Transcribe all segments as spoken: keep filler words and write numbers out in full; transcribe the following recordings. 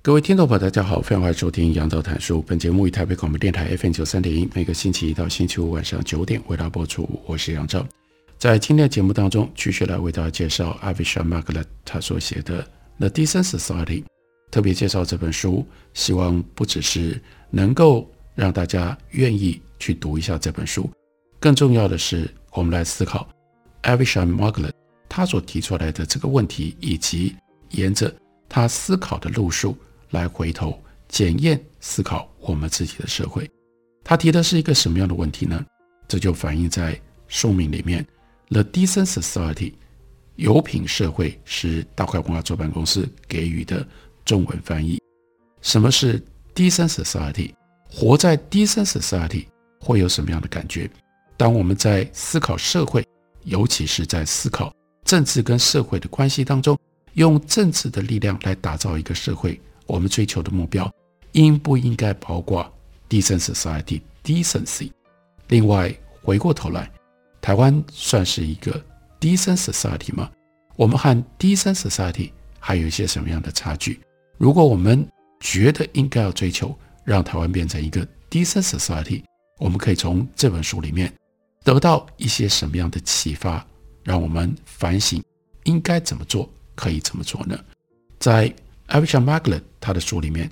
各位听众朋友，大家好，非常欢迎收听杨照谈书。本节目以台北广播电台 F M 九三点一 每个星期一到星期五晚上九点为大家播出。我是杨照。在今天的节目当中，继续来为大家介绍 Avishai Margalit 他所写的 The Decent Society， 特别介绍这本书，希望不只是能够让大家愿意去读一下这本书，更重要的是我们来思考 Avishai Margalit 他所提出来的这个问题，以及沿着他思考的路数来回头检验思考我们自己的社会。他提的是一个什么样的问题呢？这就反映在书名里面 The Decent Society， 有品社会是大块文化出版公司给予的中文翻译。什么是 Decent Society？ 活在 Decent Society 会有什么样的感觉？当我们在思考社会，尤其是在思考政治跟社会的关系当中，用政治的力量来打造一个社会，我们追求的目标应不应该包括 Decent Society Decency？ 另外回过头来，台湾算是一个 Decent Society 吗？我们和 Decent Society 还有一些什么样的差距？如果我们觉得应该要追求让台湾变成一个 Decent Society， 我们可以从这本书里面得到一些什么样的启发，让我们反省应该怎么做，可以怎么做呢？在 Avishai Margalit 他的书里面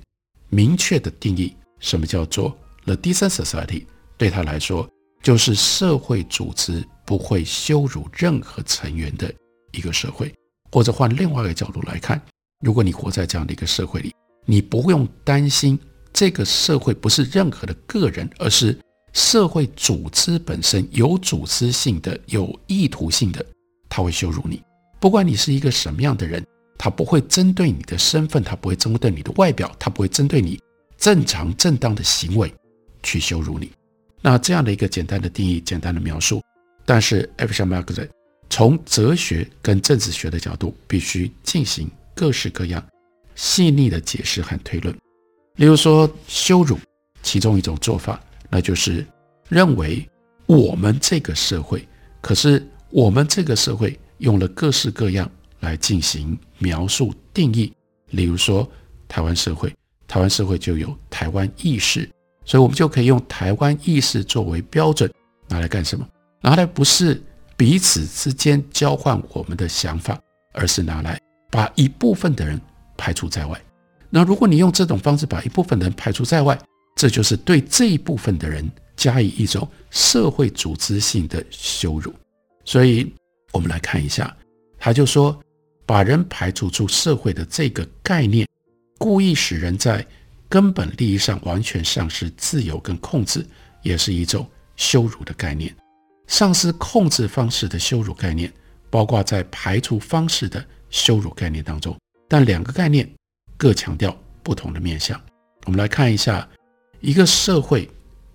明确的定义什么叫做 The Decent Society， 对他来说就是社会组织不会羞辱任何成员的一个社会。或者换另外一个角度来看，如果你活在这样的一个社会里，你不用担心这个社会不是任何的个人，而是社会组织本身，有组织性的，有意图性的，它会羞辱你。不管你是一个什么样的人，他不会针对你的身份，他不会针对你的外表，他不会针对你正常正当的行为去羞辱你。那这样的一个简单的定义，简单的描述，但是 Avishai Margalit 从哲学跟政治学的角度必须进行各式各样细腻的解释和推论。例如说羞辱，其中一种做法那就是认为我们这个社会，可是我们这个社会用了各式各样来进行描述定义。例如说台湾社会，台湾社会就有台湾意识，所以我们就可以用台湾意识作为标准，拿来干什么？拿来不是彼此之间交换我们的想法，而是拿来把一部分的人排除在外。那如果你用这种方式把一部分人排除在外，这就是对这一部分的人加以一种社会组织性的羞辱。所以我们来看一下，他就说把人排除出社会的这个概念，故意使人在根本利益上完全丧失自由跟控制，也是一种羞辱的概念。丧失控制方式的羞辱概念，包括在排除方式的羞辱概念当中，但两个概念各强调不同的面向。我们来看一下，一个社会，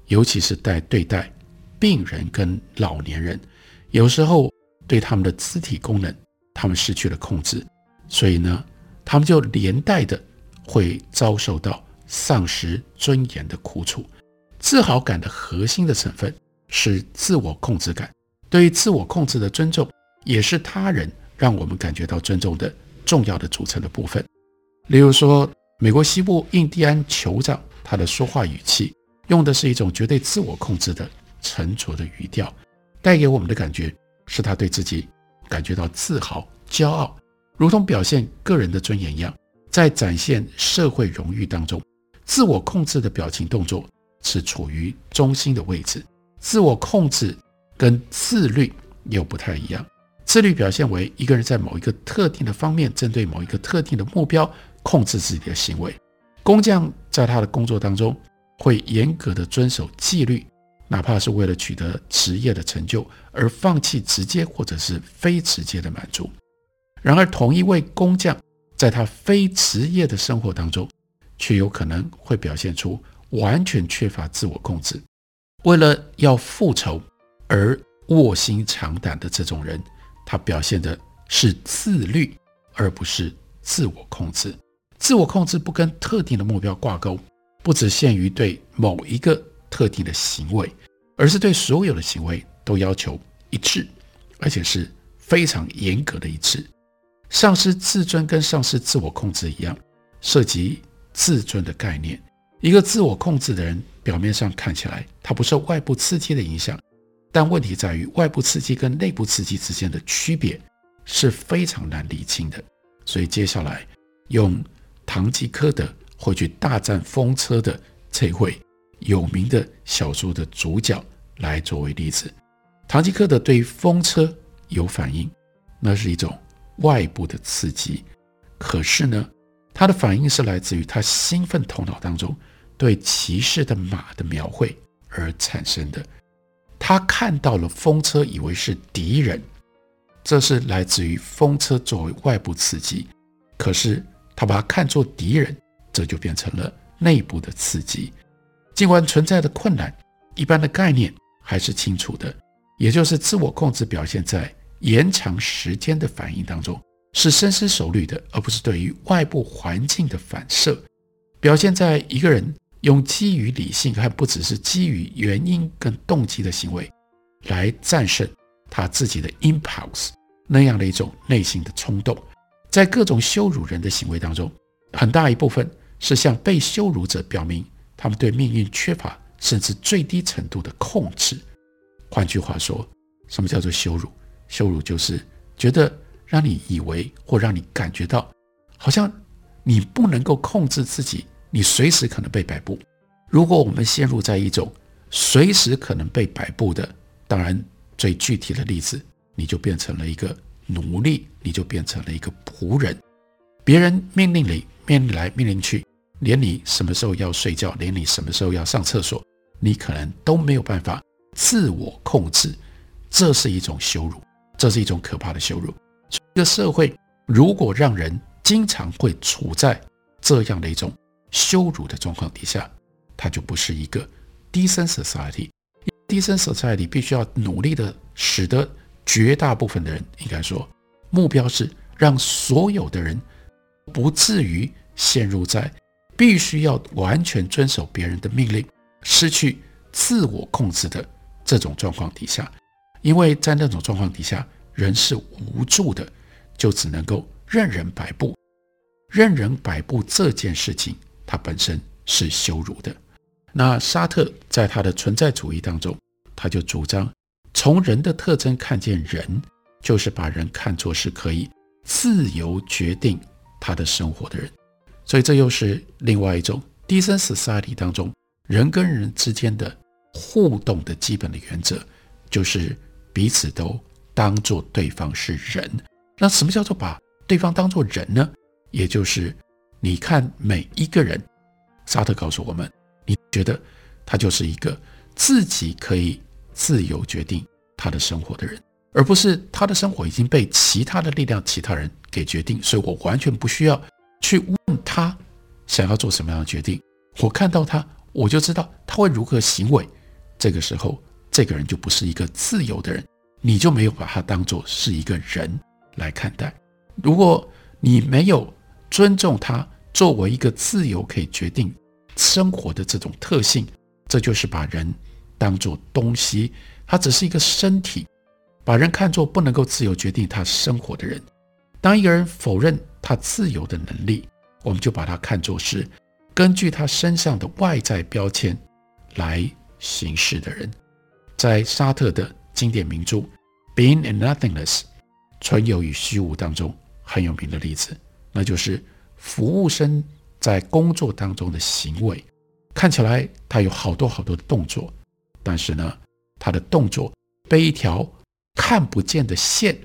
尤其是在对待病人跟老年人，有时候对他们的肢体功能他们失去了控制，所以呢，他们就连带的会遭受到丧失尊严的苦楚。自豪感的核心的成分是自我控制感，对于自我控制的尊重，也是他人让我们感觉到尊重的重要的组成的部分。例如说美国西部印第安酋长，他的说话语气用的是一种绝对自我控制的沉着的语调，带给我们的感觉是他对自己感觉到自豪、骄傲，如同表现个人的尊严一样，在展现社会荣誉当中，自我控制的表情动作是处于中心的位置。自我控制跟自律又不太一样，自律表现为一个人在某一个特定的方面，针对某一个特定的目标，控制自己的行为。工匠在他的工作当中会严格的遵守纪律，哪怕是为了取得职业的成就而放弃直接或者是非直接的满足。然而同一位工匠在他非职业的生活当中却有可能会表现出完全缺乏自我控制，为了要复仇而卧薪尝胆的这种人，他表现的是自律而不是自我控制。自我控制不跟特定的目标挂钩，不只限于对某一个特定的行为，而是对所有的行为都要求一致，而且是非常严格的一致。丧失自尊跟丧失自我控制一样，涉及自尊的概念。一个自我控制的人，表面上看起来他不受外部刺激的影响，但问题在于外部刺激跟内部刺激之间的区别是非常难理清的。所以接下来用堂吉诃德会去大战风车的这位有名的小说的主角来作为例子。堂吉诃德对于风车有反应，那是一种外部的刺激，可是呢，他的反应是来自于他兴奋头脑当中对骑士的马的描绘而产生的。他看到了风车以为是敌人，这是来自于风车作为外部刺激，可是他把它看作敌人，这就变成了内部的刺激。尽管存在的困难，一般的概念还是清楚的，也就是自我控制表现在延长时间的反应当中，是深思熟虑的，而不是对于外部环境的反射。表现在一个人用基于理性和不只是基于原因跟动机的行为来战胜他自己的 impulse 那样的一种内心的冲动。在各种羞辱人的行为当中，很大一部分是向被羞辱者表明他们对命运缺乏甚至最低程度的控制。换句话说，什么叫做羞辱？羞辱就是觉得让你以为或让你感觉到好像你不能够控制自己，你随时可能被摆布。如果我们陷入在一种随时可能被摆布的，当然最具体的例子，你就变成了一个奴隶，你就变成了一个仆人。别人命令你，命令来命令去，连你什么时候要睡觉，连你什么时候要上厕所，你可能都没有办法自我控制。这是一种羞辱，这是一种可怕的羞辱。一个社会如果让人经常会处在这样的一种羞辱的状况底下，它就不是一个 decent society。 decent society 必须要努力的使得绝大部分的人，应该说目标是让所有的人不至于陷入在必须要完全遵守别人的命令，失去自我控制的这种状况底下。因为在那种状况底下，人是无助的，就只能够任人摆布。任人摆布这件事情它本身是羞辱的。那沙特在他的存在主义当中，他就主张从人的特征看见人，就是把人看作是可以自由决定他的生活的人。所以这又是另外一种 decent society 当中人跟人之间的互动的基本的原则，就是彼此都当作对方是人。那什么叫做把对方当作人呢？也就是你看每一个人，沙特告诉我们，你觉得他就是一个自己可以自由决定他的生活的人，而不是他的生活已经被其他的力量其他人给决定，所以我完全不需要去问他想要做什么样的决定，我看到他我就知道他会如何行为。这个时候这个人就不是一个自由的人，你就没有把他当作是一个人来看待。如果你没有尊重他作为一个自由可以决定生活的这种特性，这就是把人当作东西，他只是一个身体，把人看作不能够自由决定他生活的人。当一个人否认他自由的能力，我们就把他看作是根据他身上的外在标签来行事的人。在沙特的经典名著 Being and Nothingness 存有与虚无当中很有名的例子，那就是服务生在工作当中的行为。看起来他有好多好多的动作，但是呢，他的动作被一条看不见的线，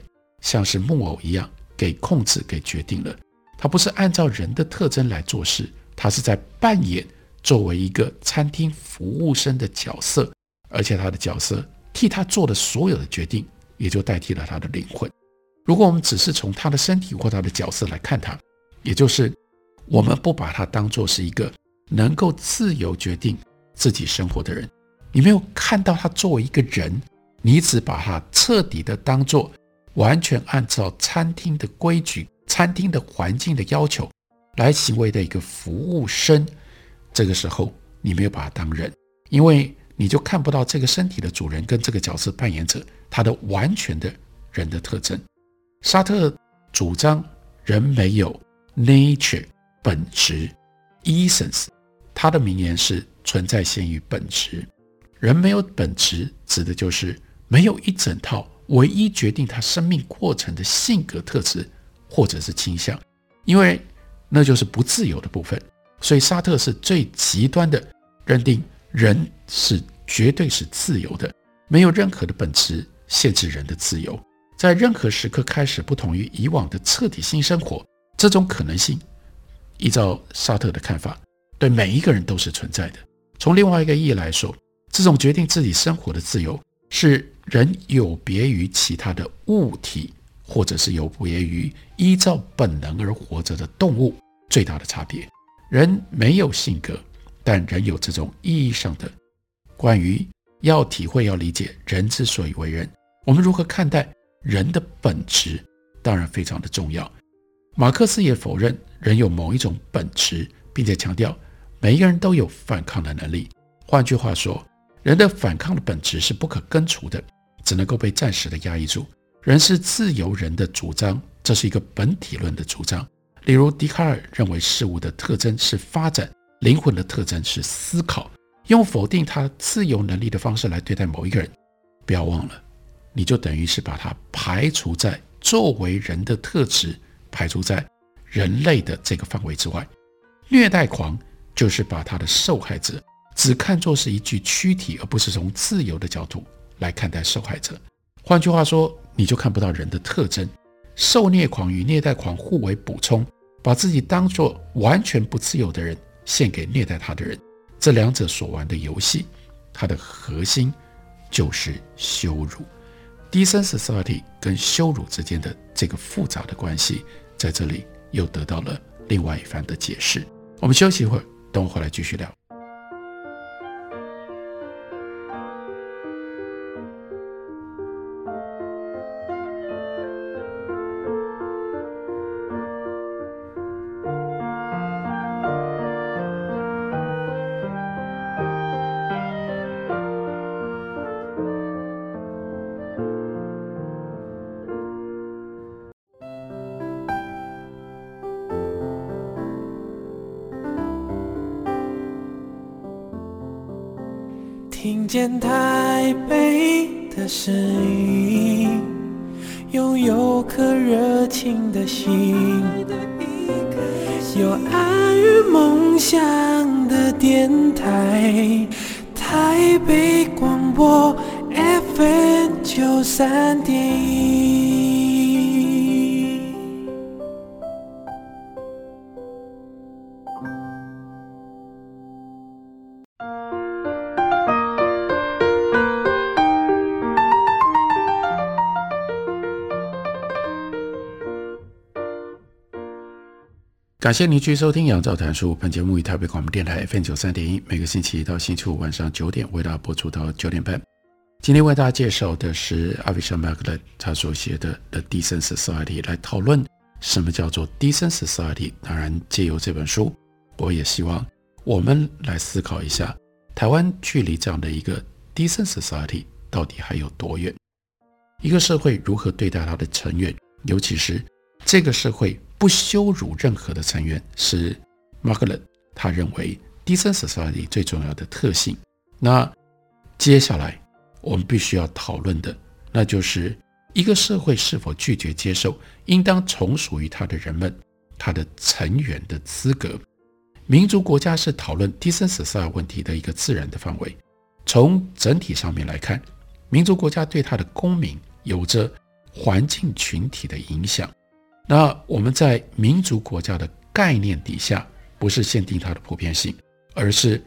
像是木偶一样给控制给决定了。他不是按照人的特征来做事，他是在扮演作为一个餐厅服务生的角色，而且他的角色替他做的所有的决定也就代替了他的灵魂。如果我们只是从他的身体或他的角色来看他，也就是我们不把他当作是一个能够自由决定自己生活的人，你没有看到他作为一个人，你只把他彻底的当作完全按照餐厅的规矩、餐厅的环境的要求来行为的一个服务生，这个时候你没有把他当人，因为你就看不到这个身体的主人跟这个角色扮演者他的完全的人的特征。沙特主张人没有 nature 本质 essence， 他的名言是存在先于本质。人没有本质指的就是没有一整套唯一决定他生命过程的性格特质或者是倾向，因为那就是不自由的部分。所以沙特是最极端的认定人是绝对是自由的，没有任何的本质限制人的自由，在任何时刻开始不同于以往的彻底性生活，这种可能性依照沙特的看法对每一个人都是存在的。从另外一个意义来说，这种决定自己生活的自由是人有别于其他的物体，或者是有别于依照本能而活着的动物最大的差别。人没有性格，但人有这种意义上的关于要体会要理解人之所以为人，我们如何看待人的本质当然非常的重要。马克思也否认人有某一种本质，并且强调每一个人都有反抗的能力。换句话说，人的反抗的本质是不可根除的，只能够被暂时的压抑住。人是自由人的主张，这是一个本体论的主张。例如笛卡尔认为事物的特征是发展，灵魂的特征是思考，用否定他自由能力的方式来对待某一个人，不要忘了，你就等于是把他排除在作为人的特质，排除在人类的这个范围之外。虐待狂就是把他的受害者只看作是一具躯体，而不是从自由的角度来看待受害者。换句话说，你就看不到人的特征。受虐狂与虐待狂互为补充，把自己当作完全不自由的人献给虐待他的人，这两者所玩的游戏，它的核心就是羞辱。Decent Society 跟羞辱之间的这个复杂的关系，在这里又得到了另外一番的解释。我们休息一会儿，等我回来继续聊。听见台北的声音，拥有颗热情的心，有爱与梦想的电台，台北广播 F M 九三点一。感谢您继续收听杨照谈书，本节目以台北广播电台 F M 九三点一 每个星期一到星期五晚上九点为大家播出到九点半。今天为大家介绍的是 Avishai Margalit 他所写的 The Decent Society， 来讨论什么叫做 Decent Society。 当然借由这本书，我也希望我们来思考一下，台湾距离这样的一个 Decent Society 到底还有多远。一个社会如何对待它的成员，尤其是这个社会不羞辱任何的成员，是 Margalit 他认为 Decent Society 最重要的特性。那接下来我们必须要讨论的，那就是一个社会是否拒绝接受应当从属于他的人们他的成员的资格。民族国家是讨论 Decent Society 问题的一个自然的范围。从整体上面来看，民族国家对他的公民有着环境群体的影响。那我们在民族国家的概念底下，不是限定它的普遍性，而是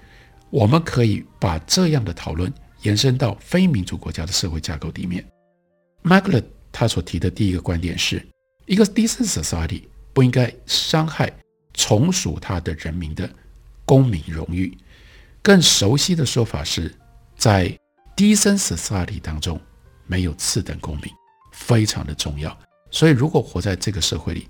我们可以把这样的讨论延伸到非民族国家的社会架构里面。Margalit 他所提的第一个观点是，一个 decent society 不应该伤害从属他的人民的公民荣誉。更熟悉的说法是，在 decent society 当中没有次等公民，非常的重要。所以如果活在这个社会里，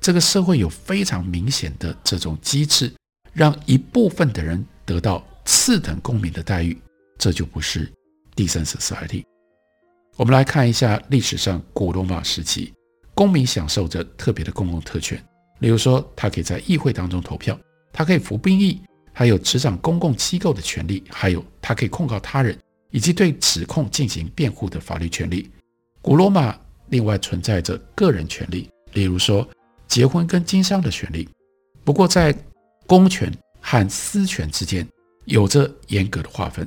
这个社会有非常明显的这种机制，让一部分的人得到次等公民的待遇，这就不是 decent society。 我们来看一下历史上古罗马时期，公民享受着特别的公共特权，例如说他可以在议会当中投票，他可以服兵役，还有执掌公共机构的权利，还有他可以控告他人，以及对指控进行辩护的法律权利。古罗马另外存在着个人权利，例如说结婚跟经商的权利。不过在公权和私权之间有着严格的划分。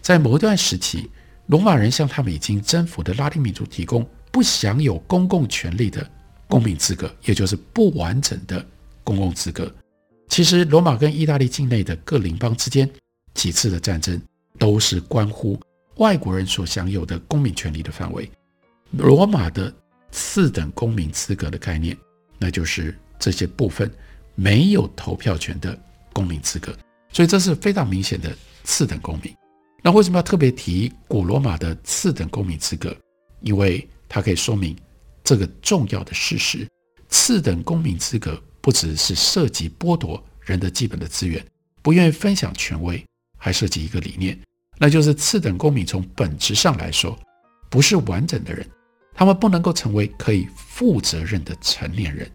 在某一段时期，罗马人向他们已经征服的拉丁民族提供不享有公共权利的公民资格，也就是不完整的公共资格。其实罗马跟意大利境内的各邻邦之间几次的战争都是关乎外国人所享有的公民权利的范围。罗马的次等公民资格的概念，那就是这些部分没有投票权的公民资格，所以这是非常明显的次等公民。那为什么要特别提古罗马的次等公民资格？因为它可以说明这个重要的事实：次等公民资格不只是涉及剥夺人的基本的资源，不愿意分享权威，还涉及一个理念，那就是次等公民从本质上来说不是完整的人，他们不能够成为可以负责任的成年人。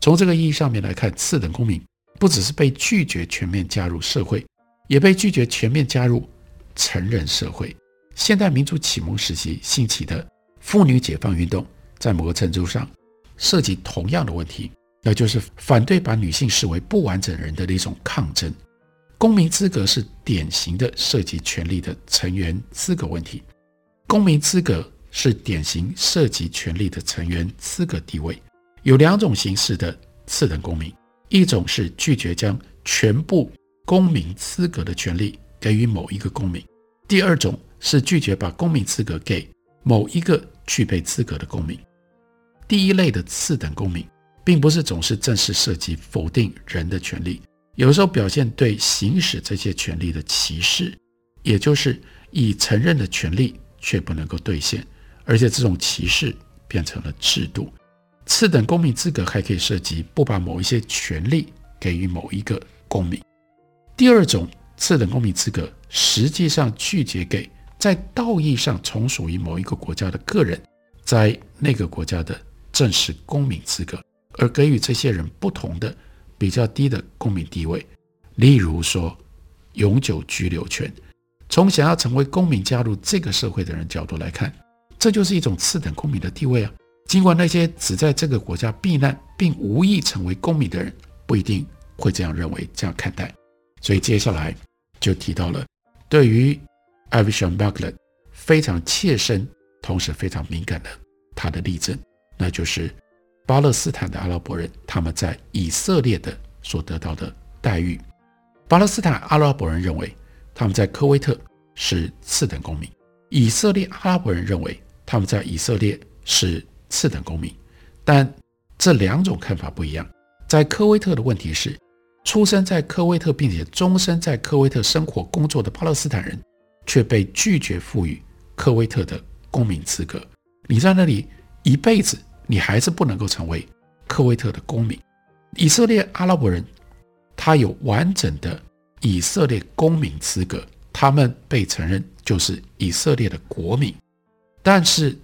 从这个意义上面来看，次等公民不只是被拒绝全面加入社会，也被拒绝全面加入成人社会。现代民主启蒙时期兴起的妇女解放运动，在某个程度上涉及同样的问题，那就是反对把女性视为不完整人的一种抗争。公民资格是典型的涉及权利的成员资格问题，公民资格是典型涉及权利的成员资格地位。有两种形式的次等公民，一种是拒绝将全部公民资格的权利给予某一个公民，第二种是拒绝把公民资格给某一个具备资格的公民。第一类的次等公民并不是总是正式涉及否定人的权利，有时候表现对行使这些权利的歧视，也就是已承认的权利却不能够兑现，而且这种歧视变成了制度。次等公民资格还可以涉及不把某一些权利给予某一个公民。第二种次等公民资格实际上拒绝给在道义上从属于某一个国家的个人在那个国家的正式公民资格，而给予这些人不同的比较低的公民地位。例如说永久居留权，从想要成为公民加入这个社会的人角度来看，这就是一种次等公民的地位啊。尽管那些只在这个国家避难并无意成为公民的人不一定会这样认为，这样看待。所以接下来就提到了对于 Avishai Margalit 非常切身同时非常敏感的他的例证，那就是巴勒斯坦的阿拉伯人他们在以色列的所得到的待遇。巴勒斯坦阿拉伯人认为他们在科威特是次等公民，以色列阿拉伯人认为他们在以色列是次等公民，但这两种看法不一样。在科威特的问题是，出生在科威特并且终身在科威特生活工作的巴勒斯坦人却被拒绝赋予科威特的公民资格。你在那里一辈子，你还是不能够成为科威特的公民。以色列阿拉伯人他有完整的以色列公民资格，他们被承认就是以色列的国民，但是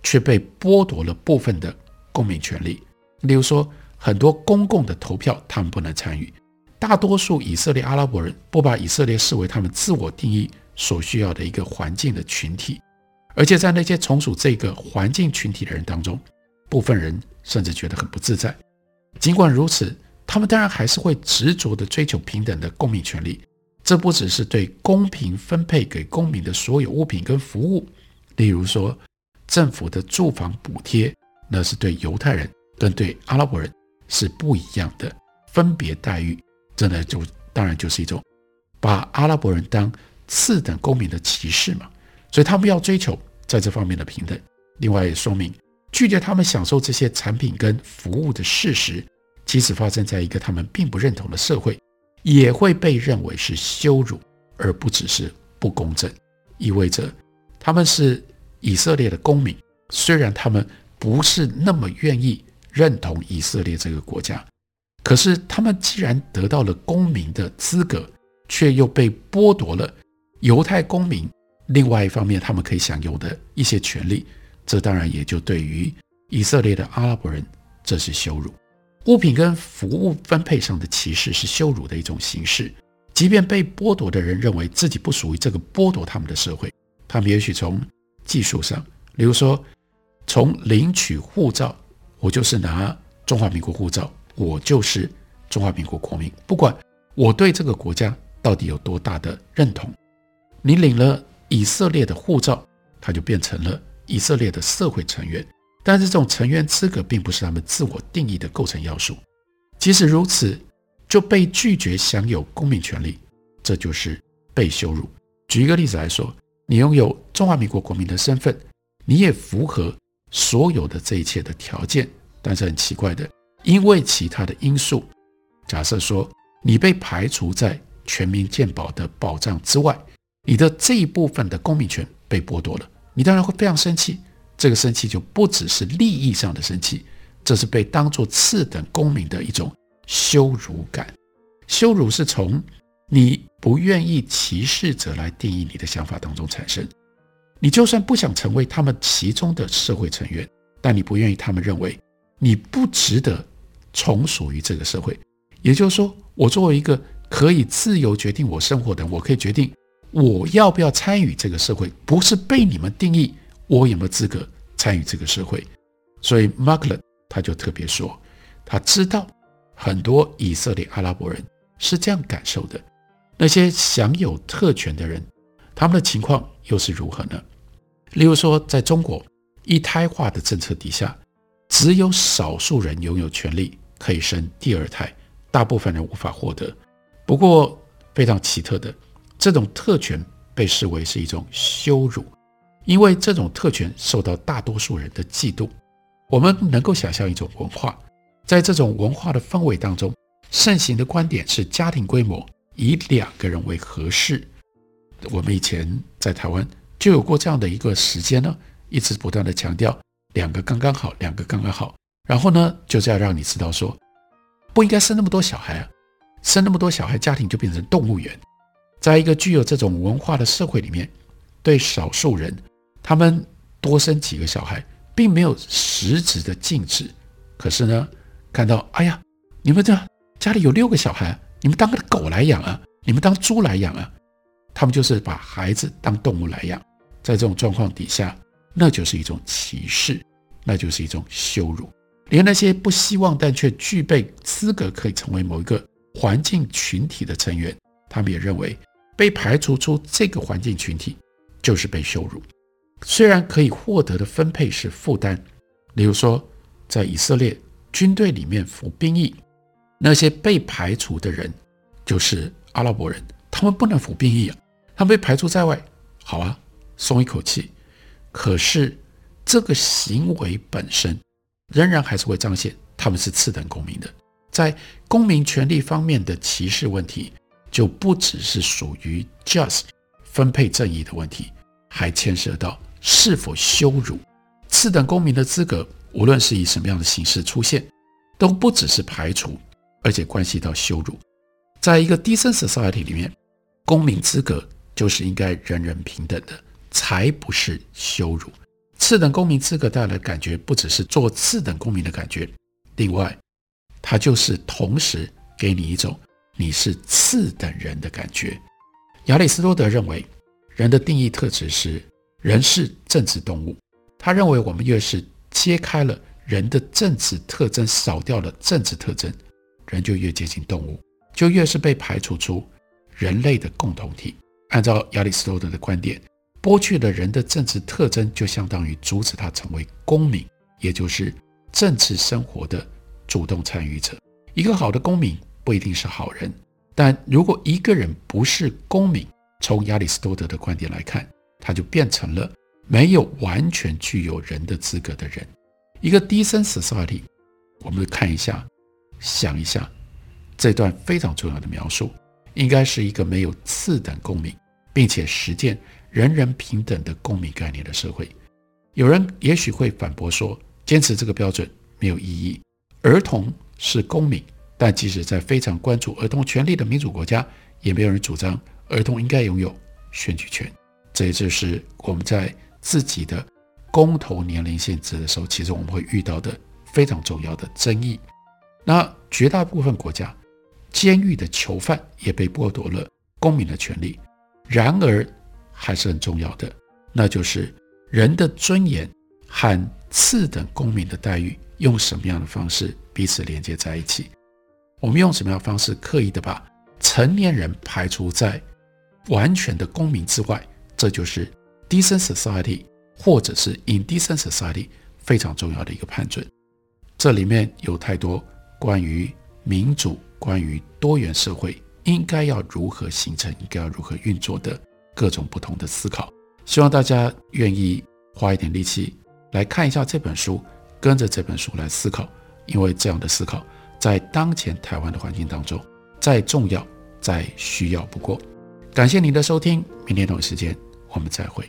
却被剥夺了部分的公民权利。例如说很多公共的投票他们不能参与，大多数以色列阿拉伯人不把以色列视为他们自我定义所需要的一个环境的群体，而且在那些从属这个环境群体的人当中，部分人甚至觉得很不自在。尽管如此，他们当然还是会执着地追求平等的公民权利，这不只是对公平分配给公民的所有物品跟服务，例如说政府的住房补贴，那是对犹太人跟对阿拉伯人是不一样的分别待遇，真的就当然就是一种把阿拉伯人当次等公民的歧视嘛。所以他们要追求在这方面的平等。另外也说明拒绝他们享受这些产品跟服务的事实，即使发生在一个他们并不认同的社会，也会被认为是羞辱，而不只是不公正。意味着他们是以色列的公民，虽然他们不是那么愿意认同以色列这个国家，可是他们既然得到了公民的资格，却又被剥夺了犹太公民另外一方面他们可以享有的一些权利，这当然也就对于以色列的阿拉伯人，这是羞辱。物品跟服务分配上的歧视是羞辱的一种形式，即便被剥夺的人认为自己不属于这个剥夺他们的社会，他们也许从技术上，例如说从领取护照，我就是拿中华民国护照，我就是中华民国国民，不管我对这个国家到底有多大的认同。你领了以色列的护照，他就变成了以色列的社会成员，但是这种成员资格并不是他们自我定义的构成要素。即使如此，就被拒绝享有公民权利，这就是被羞辱。举一个例子来说，你拥有中华民国国民的身份，你也符合所有的这一切的条件，但是很奇怪的，因为其他的因素，假设说你被排除在全民健保的保障之外，你的这一部分的公民权被剥夺了，你当然会非常生气。这个生气就不只是利益上的生气，这是被当作次等公民的一种羞辱感。羞辱是从你不愿意歧视者来定义你的想法当中产生。你就算不想成为他们其中的社会成员，但你不愿意他们认为你不值得从属于这个社会。也就是说，我作为一个可以自由决定我生活的人，我可以决定我要不要参与这个社会，不是被你们定义我有没有资格参与这个社会。所以 Margalit 他就特别说，他知道很多以色列阿拉伯人是这样感受的。那些享有特权的人，他们的情况又是如何呢？例如说，在中国一胎化的政策底下，只有少数人拥有权利可以生第二胎，大部分人无法获得。不过非常奇特的，这种特权被视为是一种羞辱，因为这种特权受到大多数人的嫉妒。我们能够想象一种文化，在这种文化的氛围当中，盛行的观点是家庭规模以两个人为合适。我们以前在台湾就有过这样的一个时间呢，一直不断的强调两个刚刚好，两个刚刚好，然后呢就这样让你知道说不应该生那么多小孩啊，生那么多小孩家庭就变成动物园。在一个具有这种文化的社会里面，对少数人他们多生几个小孩并没有实质的禁止，可是呢看到哎呀，你们这家里有六个小孩，你们当个狗来养啊，你们当猪来养啊，他们就是把孩子当动物来养。在这种状况底下，那就是一种歧视，那就是一种羞辱。连那些不希望但却具备资格可以成为某一个环境群体的成员，他们也认为被排除出这个环境群体就是被羞辱。虽然可以获得的分配是负担，例如说在以色列军队里面服兵役，那些被排除的人就是阿拉伯人，他们不能服兵役啊，他们被排除在外，好啊，松一口气。可是这个行为本身仍然还是会彰显他们是次等公民的。在公民权利方面的歧视问题，就不只是属于 just 分配正义的问题，还牵涉到是否羞辱。次等公民的资格无论是以什么样的形式出现，都不只是排除，而且关系到羞辱。在一个 Decent Society 里面，公民资格就是应该人人平等的，才不是羞辱。次等公民资格带来的感觉不只是做次等公民的感觉，另外它就是同时给你一种你是次等人的感觉。亚里士多德认为人的定义特质是人是政治动物，他认为我们越是揭开了人的政治特征，少掉了政治特征，人就越接近动物，就越是被排除出人类的共同体。按照亚里士多德的观点，剥去了人的政治特征，就相当于阻止他成为公民，也就是政治生活的主动参与者。一个好的公民不一定是好人，但如果一个人不是公民，从亚里士多德的观点来看，他就变成了没有完全具有人的资格的人。一个Decent Society，我们看一下，想一下，这段非常重要的描述，应该是一个没有次等公民，并且实践人人平等的公民概念的社会。有人也许会反驳说，坚持这个标准没有意义，儿童是公民，但即使在非常关注儿童权利的民主国家，也没有人主张儿童应该拥有选举权。这也就是我们在自己的公投年龄限制的时候，其实我们会遇到的非常重要的争议。那绝大部分国家，监狱的囚犯也被剥夺了公民的权利。然而还是很重要的，那就是人的尊严和次等公民的待遇用什么样的方式彼此连接在一起。我们用什么样的方式刻意的把成年人排除在完全的公民之外，这就是 Decent Society 或者是 Indecent Society 非常重要的一个判准。这里面有太多关于民主，关于多元社会应该要如何形成，应该要如何运作的各种不同的思考。希望大家愿意花一点力气来看一下这本书，跟着这本书来思考，因为这样的思考在当前台湾的环境当中再重要再需要不过。感谢您的收听，明天同一时间我们再会。